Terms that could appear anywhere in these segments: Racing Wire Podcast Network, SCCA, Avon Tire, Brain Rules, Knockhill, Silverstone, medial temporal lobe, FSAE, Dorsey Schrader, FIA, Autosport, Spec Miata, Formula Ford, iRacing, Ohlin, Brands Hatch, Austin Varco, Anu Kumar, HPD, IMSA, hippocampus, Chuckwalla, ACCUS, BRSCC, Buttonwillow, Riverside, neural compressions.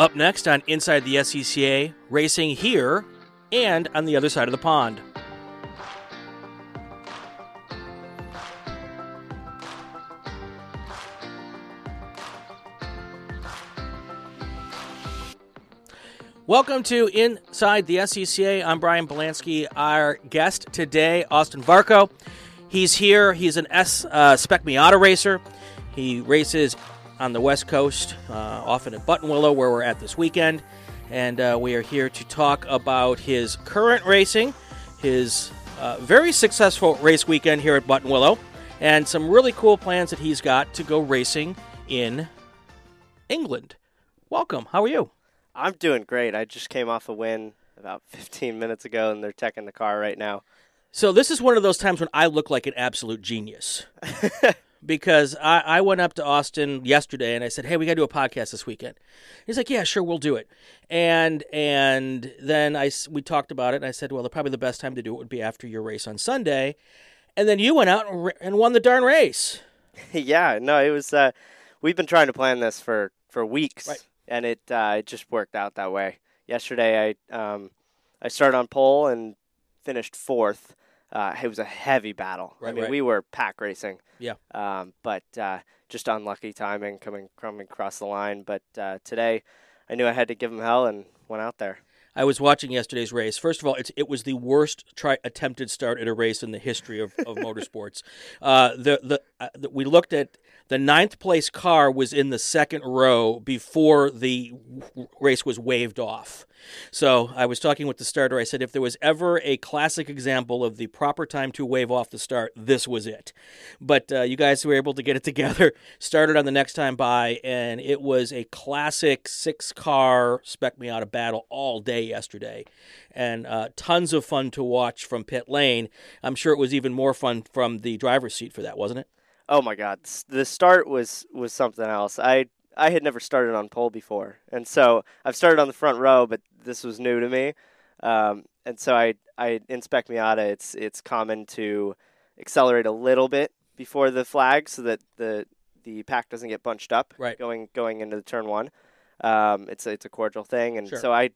Up next on Inside the SCCA, racing here and on the other side of the pond. Welcome to Inside the SCCA. I'm Brian Belansky. Our guest today, Austin Varco. He's here. He's an Spec Miata racer. He races on the West Coast, often at Buttonwillow, where we're at this weekend. And we are here to talk about his current racing, his very successful race weekend here at Buttonwillow, and some really cool plans that he's got to go racing in England. Welcome. How are you? I'm doing great. I just came off a win about 15 minutes ago, and they're teching the car right now. So this is one of those times when I look like an absolute genius. Because I went up to Austin yesterday and I said, hey, we got to do a podcast this weekend. He's like, yeah, sure, we'll do it. And then we talked about it, and I said, well, probably the best time to do it would be after your race on Sunday. And then you went out and won the darn race. Yeah, no, it was we've been trying to plan this for weeks, right? And it just worked out that way. Yesterday I started on pole and finished fourth. It was a heavy battle. Right. We were pack racing. Yeah. But just unlucky timing coming across the line. But today, I knew I had to give him hell and went out there. I was watching yesterday's race. First of all, it was the worst attempted start at a race in the history of motorsports. We looked at the ninth place car was in the second row before the race was waved off. So I was talking with the starter. I said, if there was ever a classic example of the proper time to wave off the start, this was it. But you guys were able to get it together, started on the next time by, and it was a classic six-car Spec Miata battle all day yesterday, and tons of fun to watch from pit lane. I'm sure it was even more fun from the driver's seat for that, wasn't it? Oh my God, the start was something else. I had never started on pole before, and so I've started on the front row, but this was new to me. And so I in Spec Miata, it's common to accelerate a little bit before the flag so that the pack doesn't get bunched up, right, going into the turn one. It's a cordial thing, and sure. So I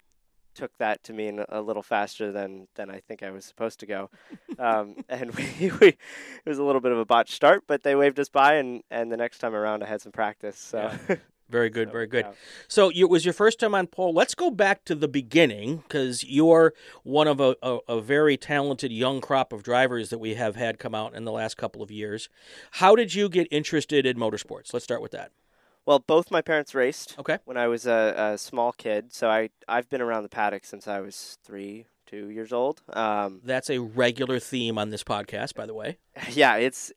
took that to mean a little faster than I think I was supposed to go. And it was a little bit of a botched start, but they waved us by, and the next time around I had some practice. So yeah. Very good, very good. Yeah. So it was your first time on pole. Let's go back to the beginning, because you're one of a very talented young crop of drivers that we have had come out in the last couple of years. How did you get interested in motorsports? Let's start with that. Well, both my parents raced when I was a small kid, so I've been around the paddock since I was 2 years old. That's a regular theme on this podcast, by the way. Yeah, it's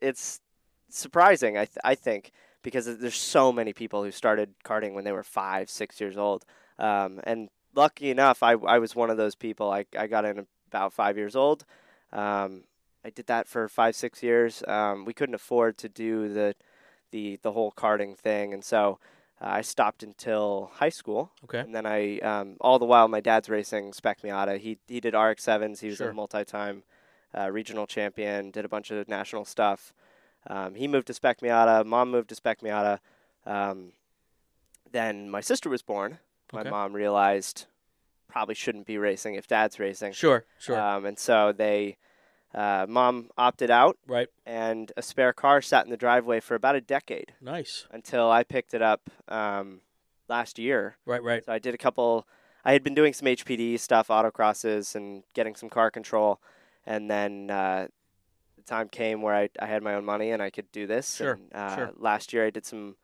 surprising, I think, because there's so many people who started karting when they were 5, 6 years old. And lucky enough, I was one of those people. I got in about 5 years old. I did that for 5, 6 years. We couldn't afford to do the whole karting thing, and so I stopped until high school. Okay. And then I all the while my dad's racing Spec Miata. He did RX7s. He was a multi-time regional champion, did a bunch of national stuff. He moved to Spec Miata. Mom moved to Spec Miata. Then my sister was born. My mom realized probably shouldn't be racing if dad's racing. Sure. And so they Mom opted out, right, and a spare car sat in the driveway for about a decade. Nice. Until I picked it up last year. Right. So I did I had been doing some HPD stuff, autocrosses, and getting some car control. And then the time came where I had my own money and I could do this. Sure, and, sure. Last year I did some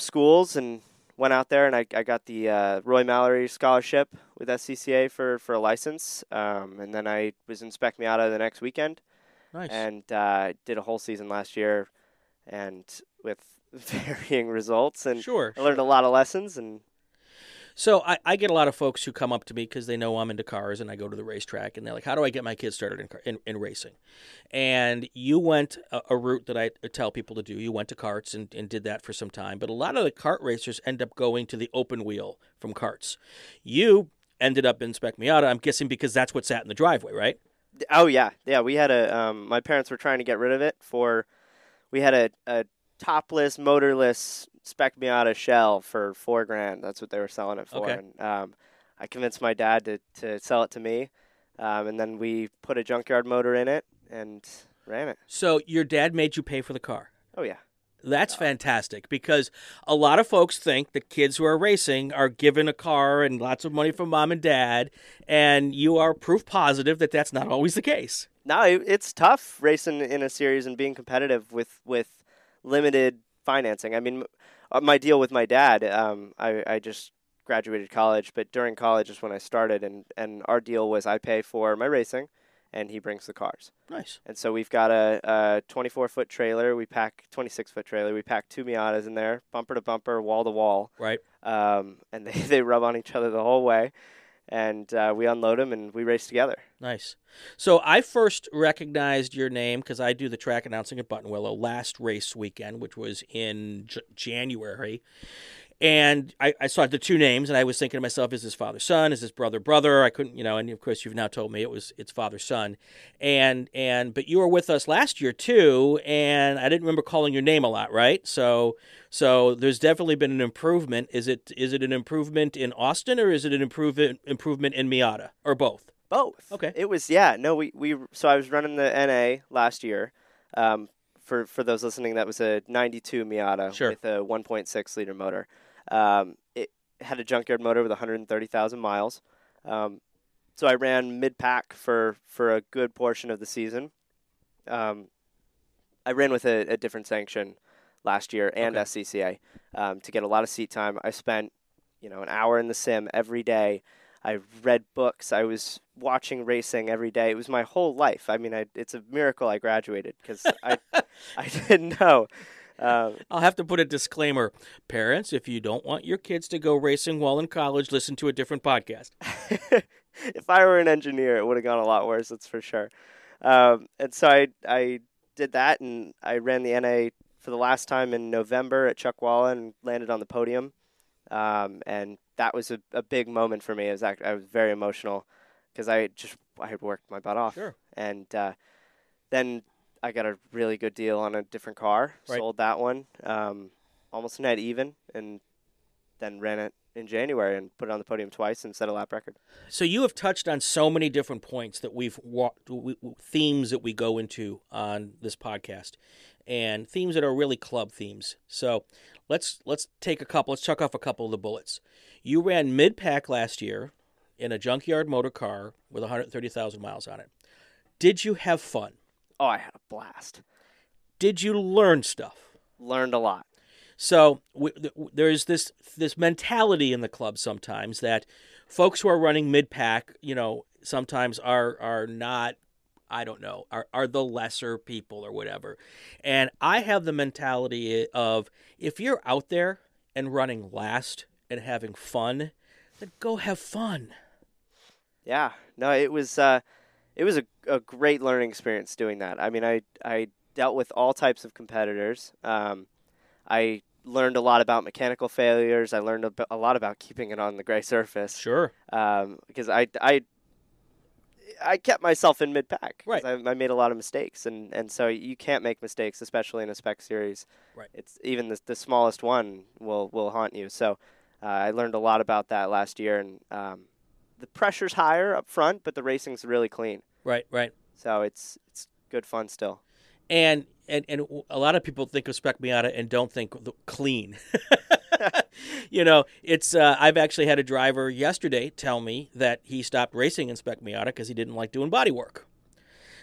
schools and went out there, and I got the Roy Mallory scholarship with SCCA for a license. And then I was in Spec Miata the next weekend. Nice. And did a whole season last year. and with varying results. And I learned a lot of lessons. And so I get a lot of folks who come up to me because they know I'm into cars and I go to the racetrack, and they're like, how do I get my kids started in racing? And you went a route that I tell people to do. You went to karts and did that for some time. But a lot of the kart racers end up going to the open wheel from karts. You ended up in Spec Miata, I'm guessing, because that's what sat in the driveway, right? Oh, yeah. Yeah, we had a my parents were trying to get rid of it for – we had a topless, motorless – Spec Miata shell for $4,000. That's what they were selling it for. Okay. And I convinced my dad to sell it to me, and then we put a junkyard motor in it and ran it. So your dad made you pay for the car? Oh, yeah. That's fantastic, because a lot of folks think that kids who are racing are given a car and lots of money from mom and dad, and you are proof positive that that's not always the case. No, it's tough racing in a series and being competitive with limited financing. I mean, my deal with my dad, I just graduated college, but during college is when I started, and our deal was I pay for my racing, and he brings the cars. Nice. And so we've got a 24-foot trailer. We pack 26-foot trailer. We pack two Miatas in there, bumper to bumper, wall to wall. Right. And they rub on each other the whole way, and we unload them, and we race together. Nice. So I first recognized your name because I do the track announcing at Buttonwillow last race weekend, which was in January. And I saw the two names, and I was thinking to myself, is this father-son? Is this brother-brother? I couldn't, and of course you've now told me it's father-son. But you were with us last year too, and I didn't remember calling your name a lot, right? So there's definitely been an improvement. Is it an improvement in Austin, or is it an improvement in Miata, or both? Both. Okay. It was, so I was running the NA last year. For those listening, that was a 92 Miata with a 1.6 liter motor. It had a junkyard motor with 130,000 miles. So I ran mid-pack for a good portion of the season. I ran with a different sanction last year and SCCA to get a lot of seat time. I spent, an hour in the sim every day. I read books. I was watching racing every day. It was my whole life. I mean, it's a miracle I graduated because I didn't know. I'll have to put a disclaimer. Parents, if you don't want your kids to go racing while in college, listen to a different podcast. If I were an engineer, it would have gone a lot worse, that's for sure. And so I did that, and I ran the NA for the last time in November at Chuckwalla and landed on the podium. And that was a big moment for me. I was very emotional because I had worked my butt off. Sure. And then I got a really good deal on a different car, sold that one, almost net even, and then ran it in January and put it on the podium twice and set a lap record. So you have touched on so many different points that we've walked, themes that we go into on this podcast, and themes that are really club themes. So let's take a couple. Let's chuck off a couple of the bullets. You ran mid-pack last year in a junkyard motor car with 130,000 miles on it. Did you have fun? Oh, I had a blast. Did you learn stuff? Learned a lot. So there is this mentality in the club sometimes that folks who are running mid-pack, sometimes are not, I don't know, are the lesser people or whatever. And I have the mentality of, if you're out there and running last and having fun, then go have fun. Yeah. No, it was a great learning experience doing that. I mean, I dealt with all types of competitors. I learned a lot about mechanical failures. I learned a lot about keeping it on the gray surface. Sure. Because I kept myself in mid-pack. Right. I made a lot of mistakes, and so you can't make mistakes, especially in a spec series. Right. It's even the smallest one will haunt you. So I learned a lot about that last year, and the pressure's higher up front, but the racing's really clean. Right. So it's good fun still. And a lot of people think of Spec Miata and don't think clean. It's. I've actually had a driver yesterday tell me that he stopped racing in Spec Miata because he didn't like doing body work.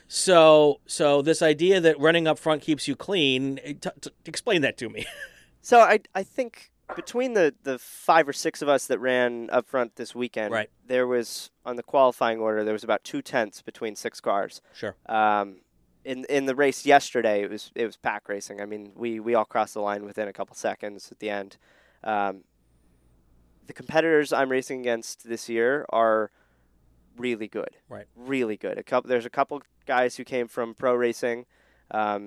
So this idea that running up front keeps you clean, explain that to me. So I think between the 5 or 6 of us that ran up front this weekend, there was, on the qualifying order, there was about 2/10 between 6 cars. Sure. in the race yesterday, it was pack racing. I mean, we all crossed the line within a couple seconds at the end. The competitors I'm racing against this year are really good, right? Really good. There's a couple guys who came from pro racing, SRO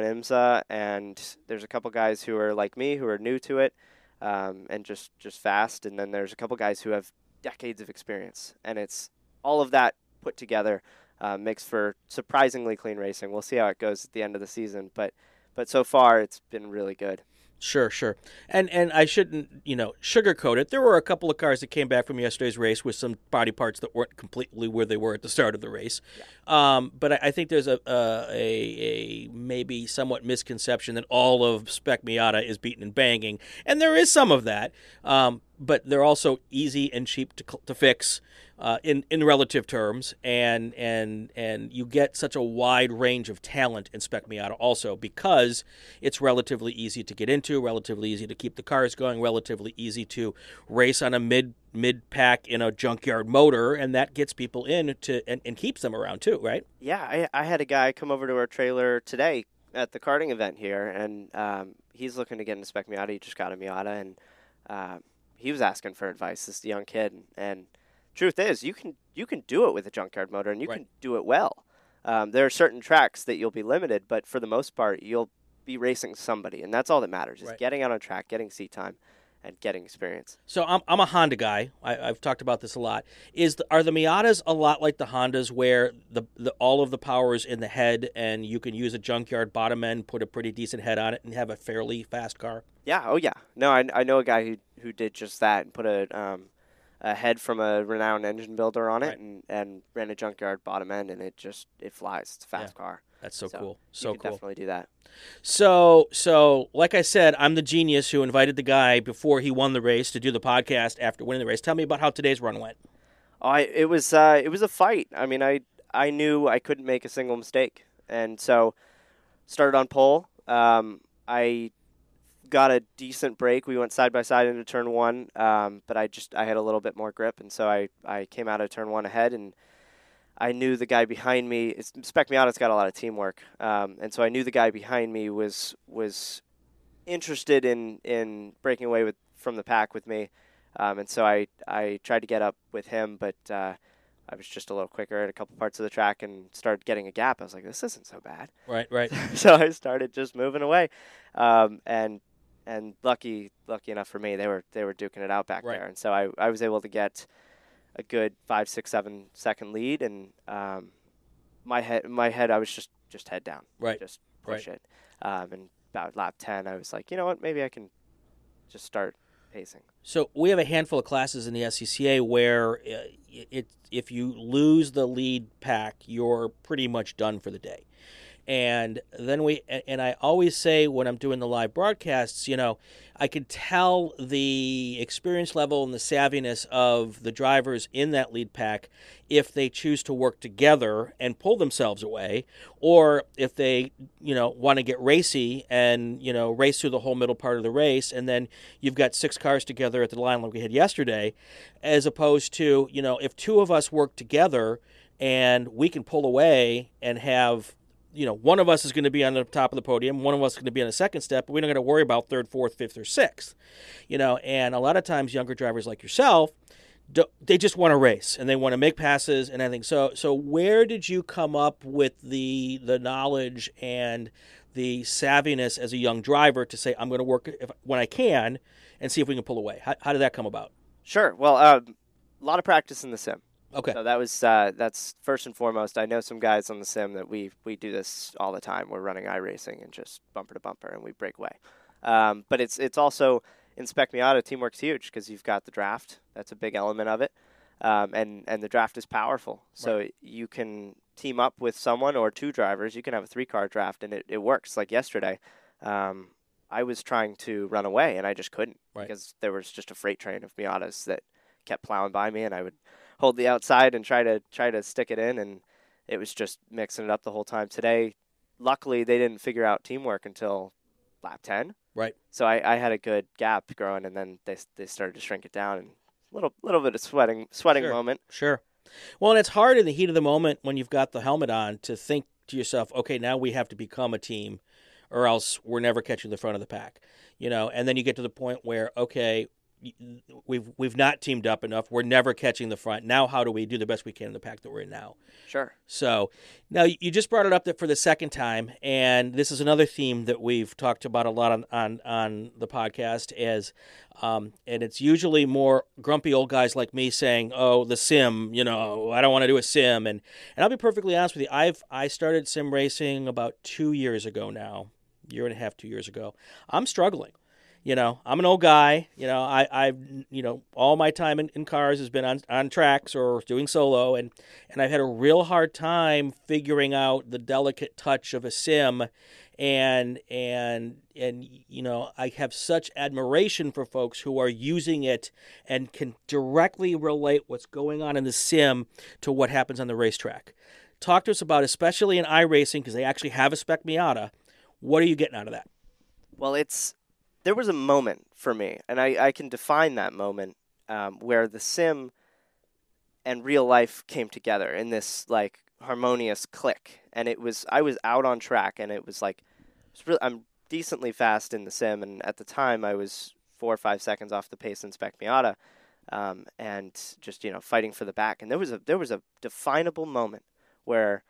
and IMSA, and there's a couple guys who are like me who are new to it, and just fast. And then there's a couple guys who have decades of experience, and it's all of that put together makes for surprisingly clean racing. We'll see how it goes at the end of the season, but so far it's been really good. Sure. And I shouldn't, sugarcoat it. There were a couple of cars that came back from yesterday's race with some body parts that weren't completely where they were at the start of the race. Yeah. But I think there's a maybe somewhat misconception that all of Spec Miata is beaten and banging. And there is some of that. But they're also easy and cheap to fix in relative terms, and you get such a wide range of talent in Spec Miata also because it's relatively easy to get into, relatively easy to keep the cars going, relatively easy to race on a mid-pack in a junkyard motor, and that gets people in and keeps them around too, right? Yeah, I had a guy come over to our trailer today at the karting event here, and he's looking to get into Spec Miata. He just got a Miata, and he was asking for advice, this young kid, and truth is, you can do it with a junkyard motor, and you can do it well. There are certain tracks that you'll be limited, but for the most part, you'll be racing somebody, and that's all that matters, is getting out on track, getting seat time, and getting experience. So I'm a Honda guy. I've talked about this a lot. Are the Miatas a lot like the Hondas where the all of the power is in the head, and you can use a junkyard bottom end, put a pretty decent head on it, and have a fairly fast car? Yeah. Oh, yeah. No, I know a guy who did just that and put a head from a renowned engine builder on it and ran a junkyard bottom end, and it flies. It's a fast car. That's so cool. So cool. You can definitely do that. So like I said, I'm the genius who invited the guy before he won the race to do the podcast after winning the race. Tell me about how today's run went. Oh, it was a fight. I mean, I knew I couldn't make a single mistake, and so started on pole. I got a decent break. We went side by side into turn one, but I had a little bit more grip, and so I came out of turn one ahead, and I knew the guy behind me. Spec Miata's got a lot of teamwork, and so I knew the guy behind me was interested in breaking away from the pack with me, and so I tried to get up with him, but I was just a little quicker at a couple parts of the track and started getting a gap. I was like, this isn't so bad. Right. So I started just moving away, and lucky enough for me, they were duking it out back there, and so I was able to get a good 5, 6, 7 second lead, and my head I was just head down, just push it, and about lap 10 I was like, you know what, maybe I can just start pacing. So we have a handful of classes in the SCCA where if you lose the lead pack, you're pretty much done for the day. And then I always say when I'm doing the live broadcasts, I could tell the experience level and the savviness of the drivers in that lead pack if they choose to work together and pull themselves away, or if they, want to get racy and, race through the whole middle part of the race. And then you've got 6 cars together at the line like we had yesterday, as opposed to, if 2 of us work together and we can pull away and have, one of us is going to be on the top of the podium, one of us is going to be on the second step, but we don't got to worry about 3rd, 4th, 5th, or 6th, and a lot of times younger drivers like yourself, they just want to race and they want to make passes and everything. So where did you come up with the knowledge and the savviness as a young driver to say, I'm going to work when I can and see if we can pull away? How did that come about? Sure. Well, a lot of practice in the sim. Okay. So that's first and foremost. I know some guys on the sim that we do this all the time. We're running iRacing and just bumper to bumper, and we break away. But it's also in Spec Miata, teamwork's huge because you've got the draft. That's a big element of it, and the draft is powerful. So you can team up with someone or 2 drivers. You can have a 3-car draft, and it works. Like yesterday, I was trying to run away, and I just couldn't because there was just a freight train of Miatas that kept plowing by me, and I would hold the outside and try to stick it in, and it was just mixing it up the whole time. Today, luckily, they didn't figure out teamwork until lap 10. Right. So I had a good gap growing, and then they started to shrink it down, and a little bit of sweating moment. Sure. Well, and it's hard in the heat of the moment when you've got the helmet on to think to yourself, okay, now we have to become a team or else we're never catching the front of the pack, you know? And then you get to the point where, okay, we've not teamed up enough. We're never catching the front. Now, how do we do the best we can in the pack that we're in now? Sure. So now you just brought it up that for the second time. And this is another theme that we've talked about a lot on the podcast as, and it's usually more grumpy old guys like me saying, oh, the sim, you know, I don't want to do a sim. And I'll be perfectly honest with you. I started sim racing about 2 years ago now, year and a half, 2 years ago. I'm struggling. You know, I'm an old guy, you know, I've, you know, all my time in cars has been on tracks or doing solo, and I've had a real hard time figuring out the delicate touch of a sim, and you know, I have such admiration for folks who are using it and can directly relate what's going on in the sim to what happens on the racetrack. Talk to us about, especially in iRacing, because they actually have a Spec Miata, what are you getting out of that? Well, there was a moment for me, and I can define that moment, where the sim and real life came together in this like harmonious click. And I was out on track, and it was like, I'm decently fast in the sim, and at the time I was 4 or 5 seconds off the pace in Spec Miata, and just, you know, fighting for the back. And there was a definable moment where,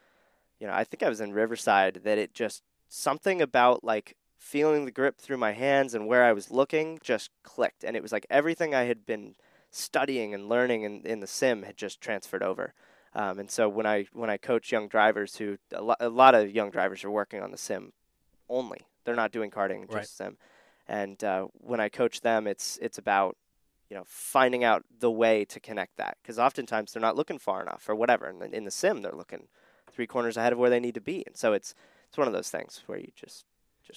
you know, I think I was in Riverside, that it just, something about like feeling the grip through my hands and where I was looking just clicked. And it was like everything I had been studying and learning in the sim had just transferred over. And so when I coach young drivers who, a lot of young drivers are working on the sim only. They're not doing karting, just right. Sim. And when I coach them, it's about, you know, finding out the way to connect that. Because oftentimes they're not looking far enough or whatever. And in the sim, they're looking three corners ahead of where they need to be. And so it's one of those things where you just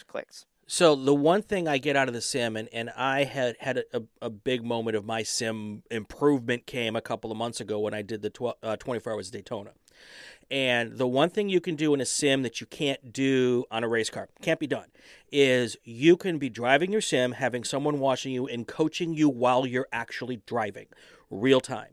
clicks. So the one thing I get out of the sim, and I had a big moment of my sim improvement came a couple of months ago when I did the 24 Hours of Daytona. And the one thing you can do in a sim that you can't do on a race car, can't be done, is you can be driving your sim, having someone watching you and coaching you while you're actually driving, real time.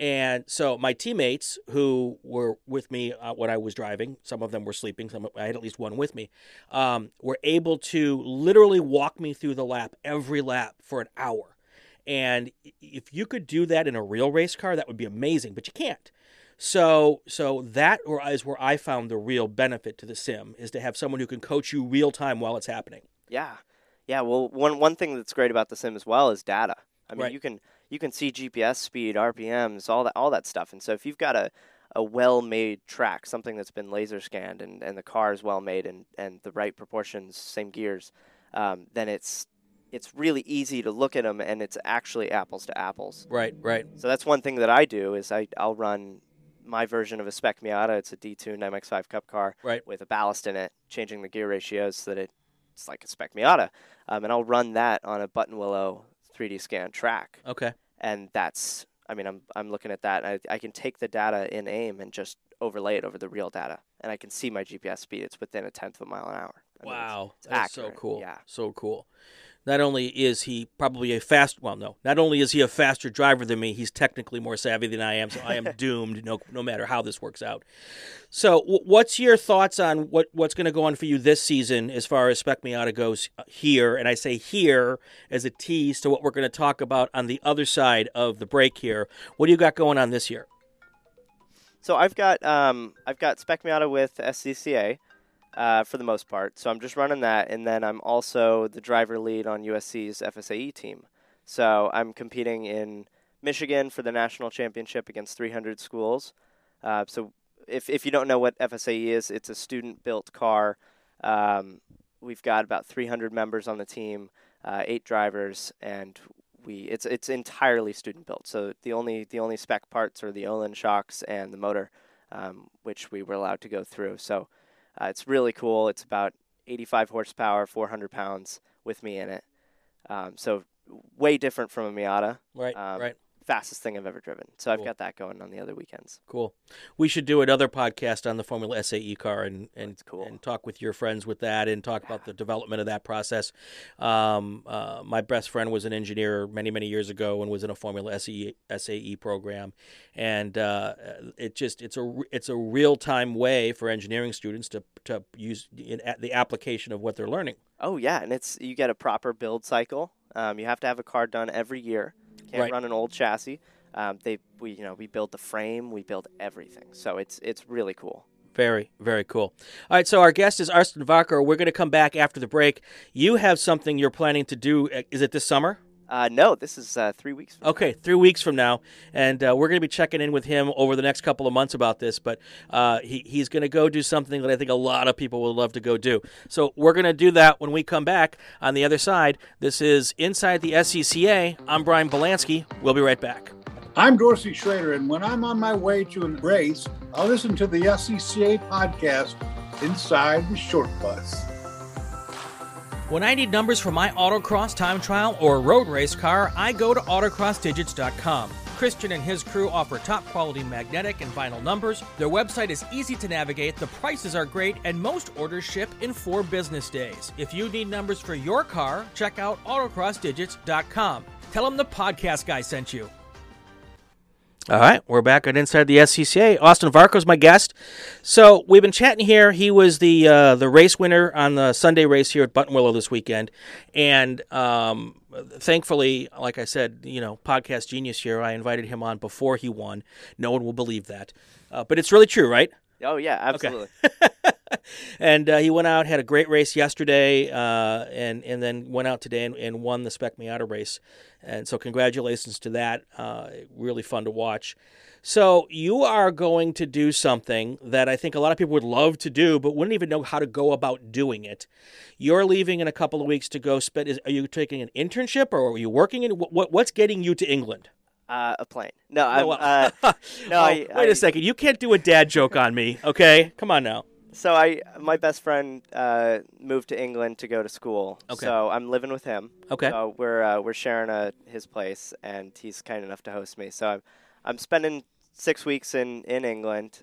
And so my teammates who were with me when I was driving, some of them were sleeping, I had at least one with me, were able to literally walk me through the lap, every lap for an hour. And if you could do that in a real race car, that would be amazing, but you can't. So that is where I found the real benefit to the sim, is to have someone who can coach you real time while it's happening. Yeah. Yeah, well, one thing that's great about the sim as well is data. I mean, right. You can see GPS speed, RPMs, all that stuff. And so if you've got a well-made track, something that's been laser scanned and the car is well-made and the right proportions, same gears, then it's really easy to look at them, and it's actually apples to apples. Right, right. So that's one thing that I do is I'll run my version of a Spec Miata. It's a detuned MX-5 Cup car with a ballast in it, changing the gear ratios so that it's like a Spec Miata. And I'll run that on a Buttonwillow 3D scan track. Okay. And that's, I mean, I'm looking at that. I can take the data in AIM and just overlay it over the real data. And I can see my GPS speed. It's within 0.1 mile an hour. Wow. That's so cool. Yeah. So cool. Not only is he probably not only is he a faster driver than me, he's technically more savvy than I am. So I am doomed no matter how this works out. So what's your thoughts on what's going to go on for you this season as far as Spec Miata goes here? And I say here as a tease to what we're going to talk about on the other side of the break here. What do you got going on this year? So I've got Spec Miata with SCCA. For the most part. So I'm just running that, and then I'm also the driver lead on USC's FSAE team. So I'm competing in Michigan for the national championship against 300 schools. So if you don't know what FSAE is, it's a student-built car. We've got about 300 members on the team, 8 drivers, and it's entirely student-built. So the only spec parts are the Ohlin shocks and the motor, which we were allowed to go through. So it's really cool. It's about 85 horsepower, 400 pounds with me in it. So way different from a Miata. Right, right. fastest thing I've ever driven. So I've got that going on the other weekends. Cool. We should do another podcast on the Formula SAE car and talk with your friends with that and talk about the development of that process. My best friend was an engineer many, many years ago and was in a Formula SAE program. And it's a real-time way for engineering students to use the application of what they're learning. Oh, yeah. And you get a proper build cycle. You have to have a car done every year. Can't run an old chassis. We build the frame, we build everything. So it's really cool. Very, very cool. All right, so our guest is Austin Varco. We're going to come back after the break. You have something you're planning to do. Is it this summer? No, this is 3 weeks from now. Okay, 3 weeks from now. And we're going to be checking in with him over the next couple of months about this. But he's going to go do something that I think a lot of people would love to go do. So we're going to do that when we come back on the other side. This is Inside the SCCA. I'm Brian Belansky. We'll be right back. I'm Dorsey Schrader, and when I'm on my way to a race, I'll listen to the SCCA podcast, Inside the Short Bus. When I need numbers for my autocross, time trial, or road race car, I go to autocrossdigits.com. Christian and his crew offer top-quality magnetic and vinyl numbers. Their website is easy to navigate, the prices are great, and most orders ship in 4 business days. If you need numbers for your car, check out autocrossdigits.com. Tell them the podcast guy sent you. All right, we're back on Inside the SCCA. Austin Varco is my guest. So we've been chatting here. He was the race winner on the Sunday race here at Buttonwillow this weekend. And thankfully, like I said, podcast genius here, I invited him on before he won. No one will believe that. But it's really true, right? Oh, yeah, absolutely. Okay. And he went out, had a great race yesterday, and then went out today and won the Spec Miata race. And so congratulations to that. Really fun to watch. So you are going to do something that I think a lot of people would love to do but wouldn't even know how to go about doing it. You're leaving in a couple of weeks to go spend. Are you taking an internship or are you working? What's getting you to England? A plane. No, I'm... no, wait a second. You can't do a dad joke on me, okay? Come on now. So my best friend moved to England to go to school. Okay. So I'm living with him. Okay. So we're sharing his place, and he's kind enough to host me. So I'm spending 6 weeks in England,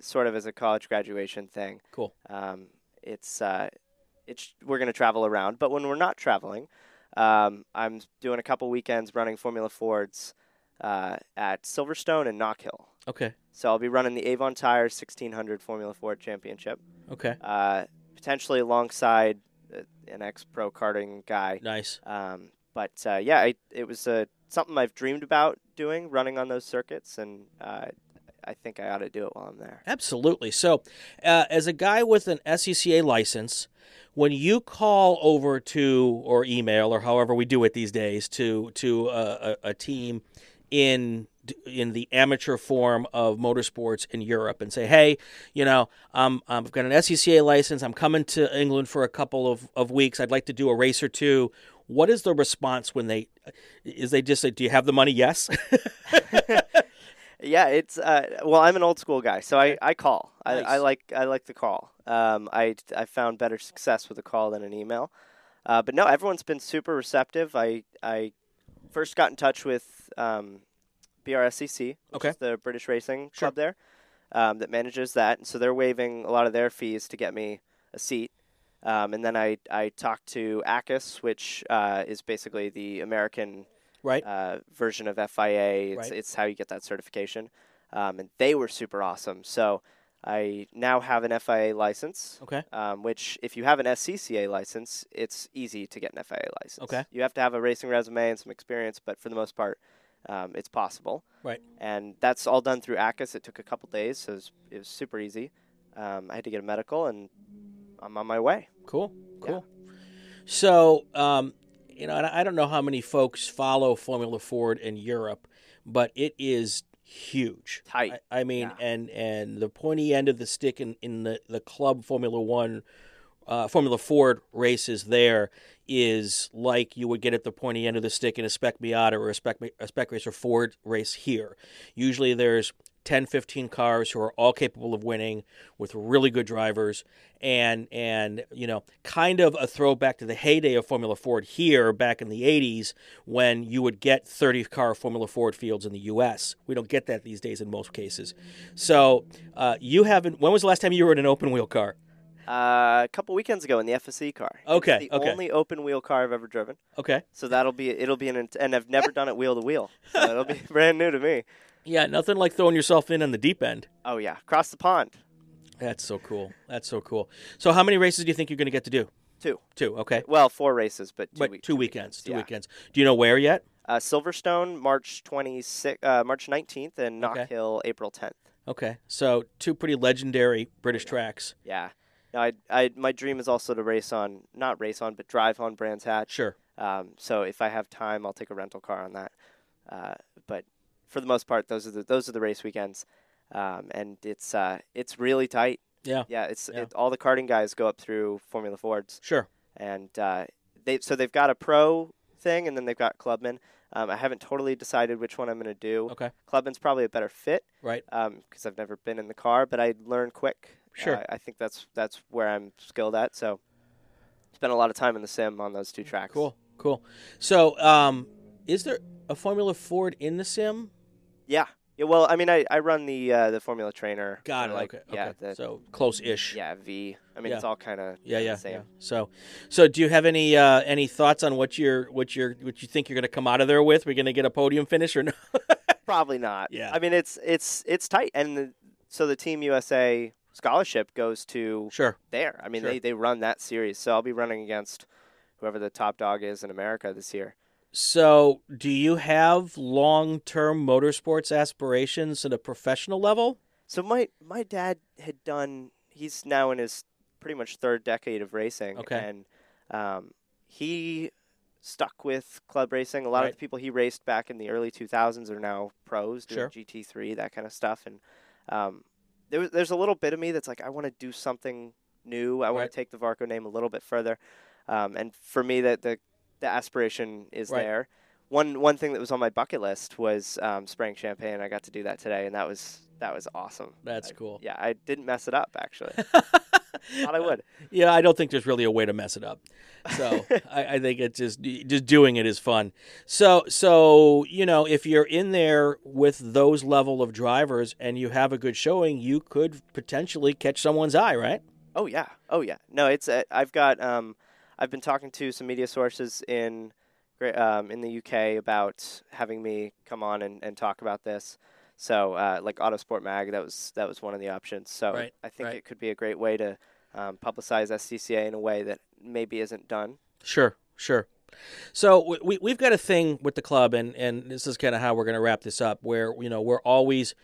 sort of as a college graduation thing. Cool. We're gonna travel around, but when we're not traveling, I'm doing a couple weekends running Formula Fords at Silverstone and Knockhill. Okay. So I'll be running the Avon Tire 1600 Formula Ford Championship. Okay. Potentially alongside an ex-pro karting guy. Nice. It was something I've dreamed about doing, running on those circuits, and I think I ought to do it while I'm there. Absolutely. So as a guy with an SCCA license, when you call over to or email or however we do it these days to a team in the amateur form of motorsports in Europe and say, hey, I've got an SCCA license. I'm coming to England for a couple of weeks. I'd like to do a race or two. What is the response when they just say, do you have the money? Yes. Yeah, it's, I'm an old school guy, so I call. Nice. I like the call. I found better success with a call than an email. But no, everyone's been super receptive. I first got in touch with, BRSCC, which is the British Racing Club there, that manages that. And so they're waiving a lot of their fees to get me a seat. And then I talked to ACCUS, which is basically the American version of FIA. It's how you get that certification. And they were super awesome. So I now have an FIA license, which if you have an SCCA license, it's easy to get an FIA license. Okay. You have to have a racing resume and some experience, but for the most part, it's possible. Right. And that's all done through ACCUS. It took a couple days, so it was super easy. I had to get a medical, and I'm on my way. Cool. Yeah. So, I don't know how many folks follow Formula Ford in Europe, but it is huge. Tight. And the pointy end of the stick in the club Formula Ford races there is like you would get at the pointy end of the stick in a Spec Miata or a Spec Racer Ford race here. Usually there's 10, 15 cars who are all capable of winning with really good drivers, and you know, kind of a throwback to the heyday of Formula Ford here back in the 80s when you would get 30-car Formula Ford fields in the U.S. We don't get that these days in most cases. So you haven't – when was the last time you were in an open-wheel car? A couple weekends ago in the FSAE car. Okay. It's the only open wheel car I've ever driven. Okay. So it'll be and I've never done it wheel to wheel. So it'll be brand new to me. Yeah, nothing like throwing yourself in on the deep end. Oh yeah, across the pond. That's so cool. That's so cool. So how many races do you think you're going to get to do? Two. Okay. Well, four races, but two weekends. Two weekends. Do you know where yet? Silverstone, March 19th, and Knockhill, April 10th. Okay. So two pretty legendary British tracks. Yeah. Now, my dream is also to drive on Brands Hatch. Sure. So if I have time, I'll take a rental car on that. But for the most part, those are the race weekends, and it's really tight. Yeah. Yeah. All the karting guys go up through Formula Fords. Sure. And they've got a pro thing, and then they've got Clubman. I haven't totally decided which one I'm going to do. Okay. Clubman's probably a better fit. Right. Because I've never been in the car, but I learn quick. Sure. I think that's where I'm skilled at. So spent a lot of time in the sim on those two tracks. Cool. So is there a Formula Ford in the sim? Yeah well, I mean, I run the Formula Trainer. Got it. Okay. Yeah, okay. So close-ish. Yeah, V. I mean, it's all kind of the same. Yeah. So do you have any thoughts on what you think you're going to come out of there with? We're going to get a podium finish or no? Probably not. Yeah. I mean, it's tight, and so the Team USA scholarship goes to there. I mean, they run that series, so I'll be running against whoever the top dog is in America this year. So do you have long-term motorsports aspirations at a professional level? So my dad had done, he's now in his pretty much third decade of racing, and he stuck with club racing. A lot of the people he raced back in the early 2000s are now pros doing GT3, that kind of stuff, and there's a little bit of me that's like, I want to do something new. I want to take the Varco name a little bit further. And for me, the aspiration is there. One thing that was on my bucket list was spraying champagne. I got to do that today, and that was awesome. That's cool. Yeah, I didn't mess it up, actually. Thought I would. Yeah, I don't think there's really a way to mess it up. So I think it's just doing it is fun. So you know, if you're in there with those level of drivers and you have a good showing, you could potentially catch someone's eye, right? Oh yeah. No, it's I've got I've been talking to some media sources in the UK about having me come on and talk about this. So, like Autosport Mag, that was one of the options. So I think it could be a great way to publicize SCCA in a way that maybe isn't done. Sure. So we've got a thing with the club, and this is kind of how we're going to wrap this up, where, you know, we're always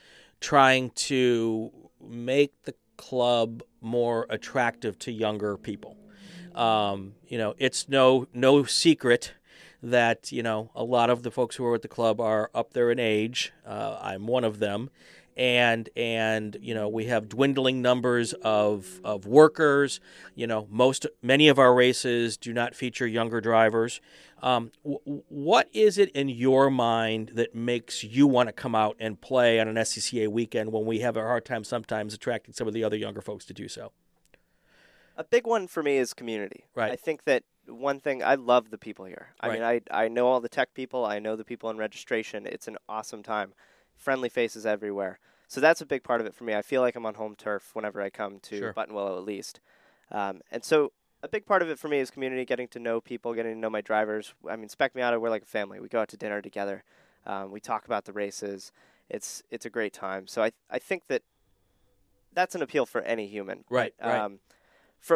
trying to make the club more attractive to younger people. You know, it's no secret that, you know, a lot of the folks who are with the club are up there in age. I'm one of them. And you know, we have dwindling numbers of workers. You know, many of our races do not feature younger drivers. What is it in your mind that makes you want to come out and play on an SCCA weekend when we have a hard time sometimes attracting some of the other younger folks to do so? A big one for me is community. Right. I think that one thing, I love the people here. I mean, I know all the tech people. I know the people in registration. It's an awesome time. Friendly faces everywhere. So that's a big part of it for me. I feel like I'm on home turf whenever I come to Buttonwillow, at least. And so a big part of it for me is community, getting to know people, getting to know my drivers. I mean, Spec Miata, we're like a family. We go out to dinner together. We talk about the races. It's a great time. So I think that that's an appeal for any human. Right.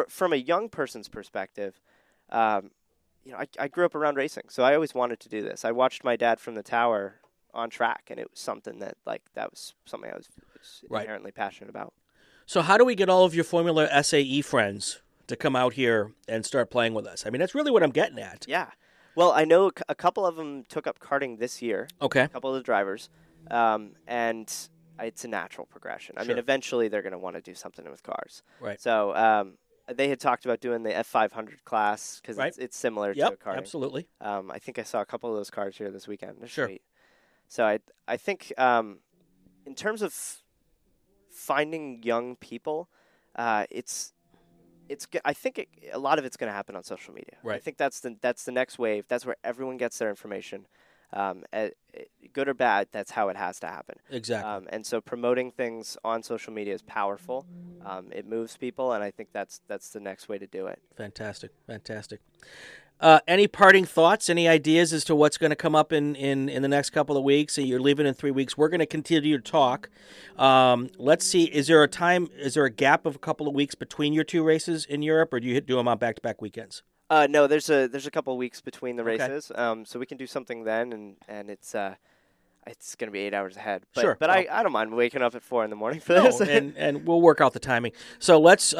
From a young person's perspective, you know, I grew up around racing, so I always wanted to do this. I watched my dad from the tower on track, and it was something that was something I was inherently passionate about. So how do we get all of your Formula SAE friends to come out here and start playing with us? I mean, that's really what I'm getting at. Yeah. Well, I know a couple of them took up karting this year. Okay. A couple of the drivers, and it's a natural progression. I mean, eventually they're going to want to do something with cars. Right. So they had talked about doing the F500 class because it's similar to a karting. Absolutely. I think I saw a couple of those cars here this weekend. Sure. So I think in terms of finding young people, I think a lot of it's going to happen on social media. Right. I think that's the next wave. That's where everyone gets their information. Good or bad, that's how it has to happen. Exactly. And so promoting things on social media is powerful. It moves people, and I think that's the next way to do it. Fantastic, fantastic. Any parting thoughts, any ideas as to what's going to come up in the next couple of weeks? So you're leaving in 3 weeks. We're going to continue to talk. Let's see, is there a gap of a couple of weeks between your two races in Europe, or do you do them on back-to-back weekends? No, there's a couple of weeks between the races, so we can do something then, and it's going to be 8 hours ahead. But, sure. But I don't mind waking up at 4 a.m. for this. And we'll work out the timing. So let's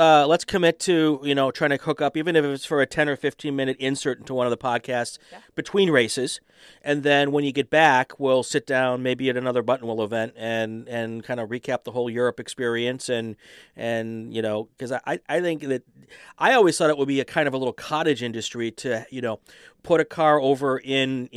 commit to, trying to hook up, even if it's for a 10 or 15-minute insert into one of the podcasts between races. And then when you get back, we'll sit down maybe at another Buttonwillow event and kind of recap the whole Europe experience. And because I think that I always thought it would be a kind of a little cottage industry to, put a car over in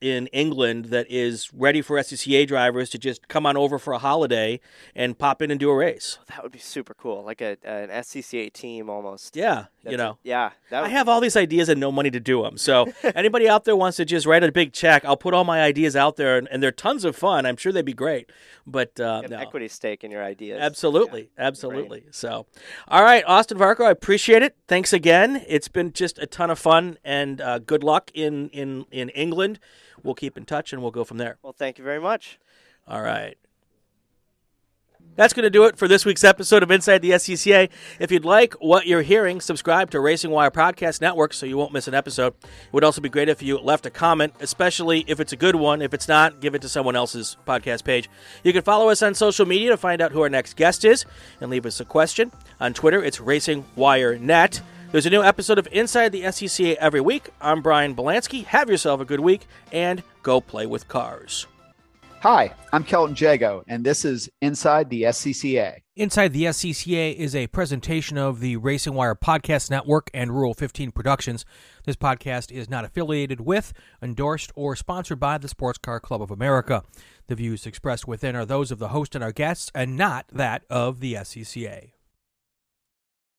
England that is ready for SCCA drivers to just come on over for a holiday and pop in and do a race. That would be super cool, like an SCCA team almost. Yeah, Yeah, I have all these ideas and no money to do them. So anybody out there wants to just write a big check, I'll put all my ideas out there, and they're tons of fun. I'm sure they'd be great. But equity stake in your ideas. Absolutely, yeah, absolutely. Great. So, all right, Austin Varco, I appreciate it. Thanks again. It's been just a ton of fun, and good luck in England. We'll keep in touch, and we'll go from there. Well, thank you very much. All right. That's going to do it for this week's episode of Inside the SCCA. If you'd like what you're hearing, subscribe to Racing Wire Podcast Network so you won't miss an episode. It would also be great if you left a comment, especially if it's a good one. If it's not, give it to someone else's podcast page. You can follow us on social media to find out who our next guest is and leave us a question. On Twitter, it's Racing Wire Net. There's a new episode of Inside the SCCA every week. I'm Brian Belansky. Have yourself a good week, and go play with cars. Hi, I'm Kelton Jago, and this is Inside the SCCA. Inside the SCCA is a presentation of the Racing Wire Podcast Network and Rural 15 Productions. This podcast is not affiliated with, endorsed, or sponsored by the Sports Car Club of America. The views expressed within are those of the host and our guests, and not that of the SCCA.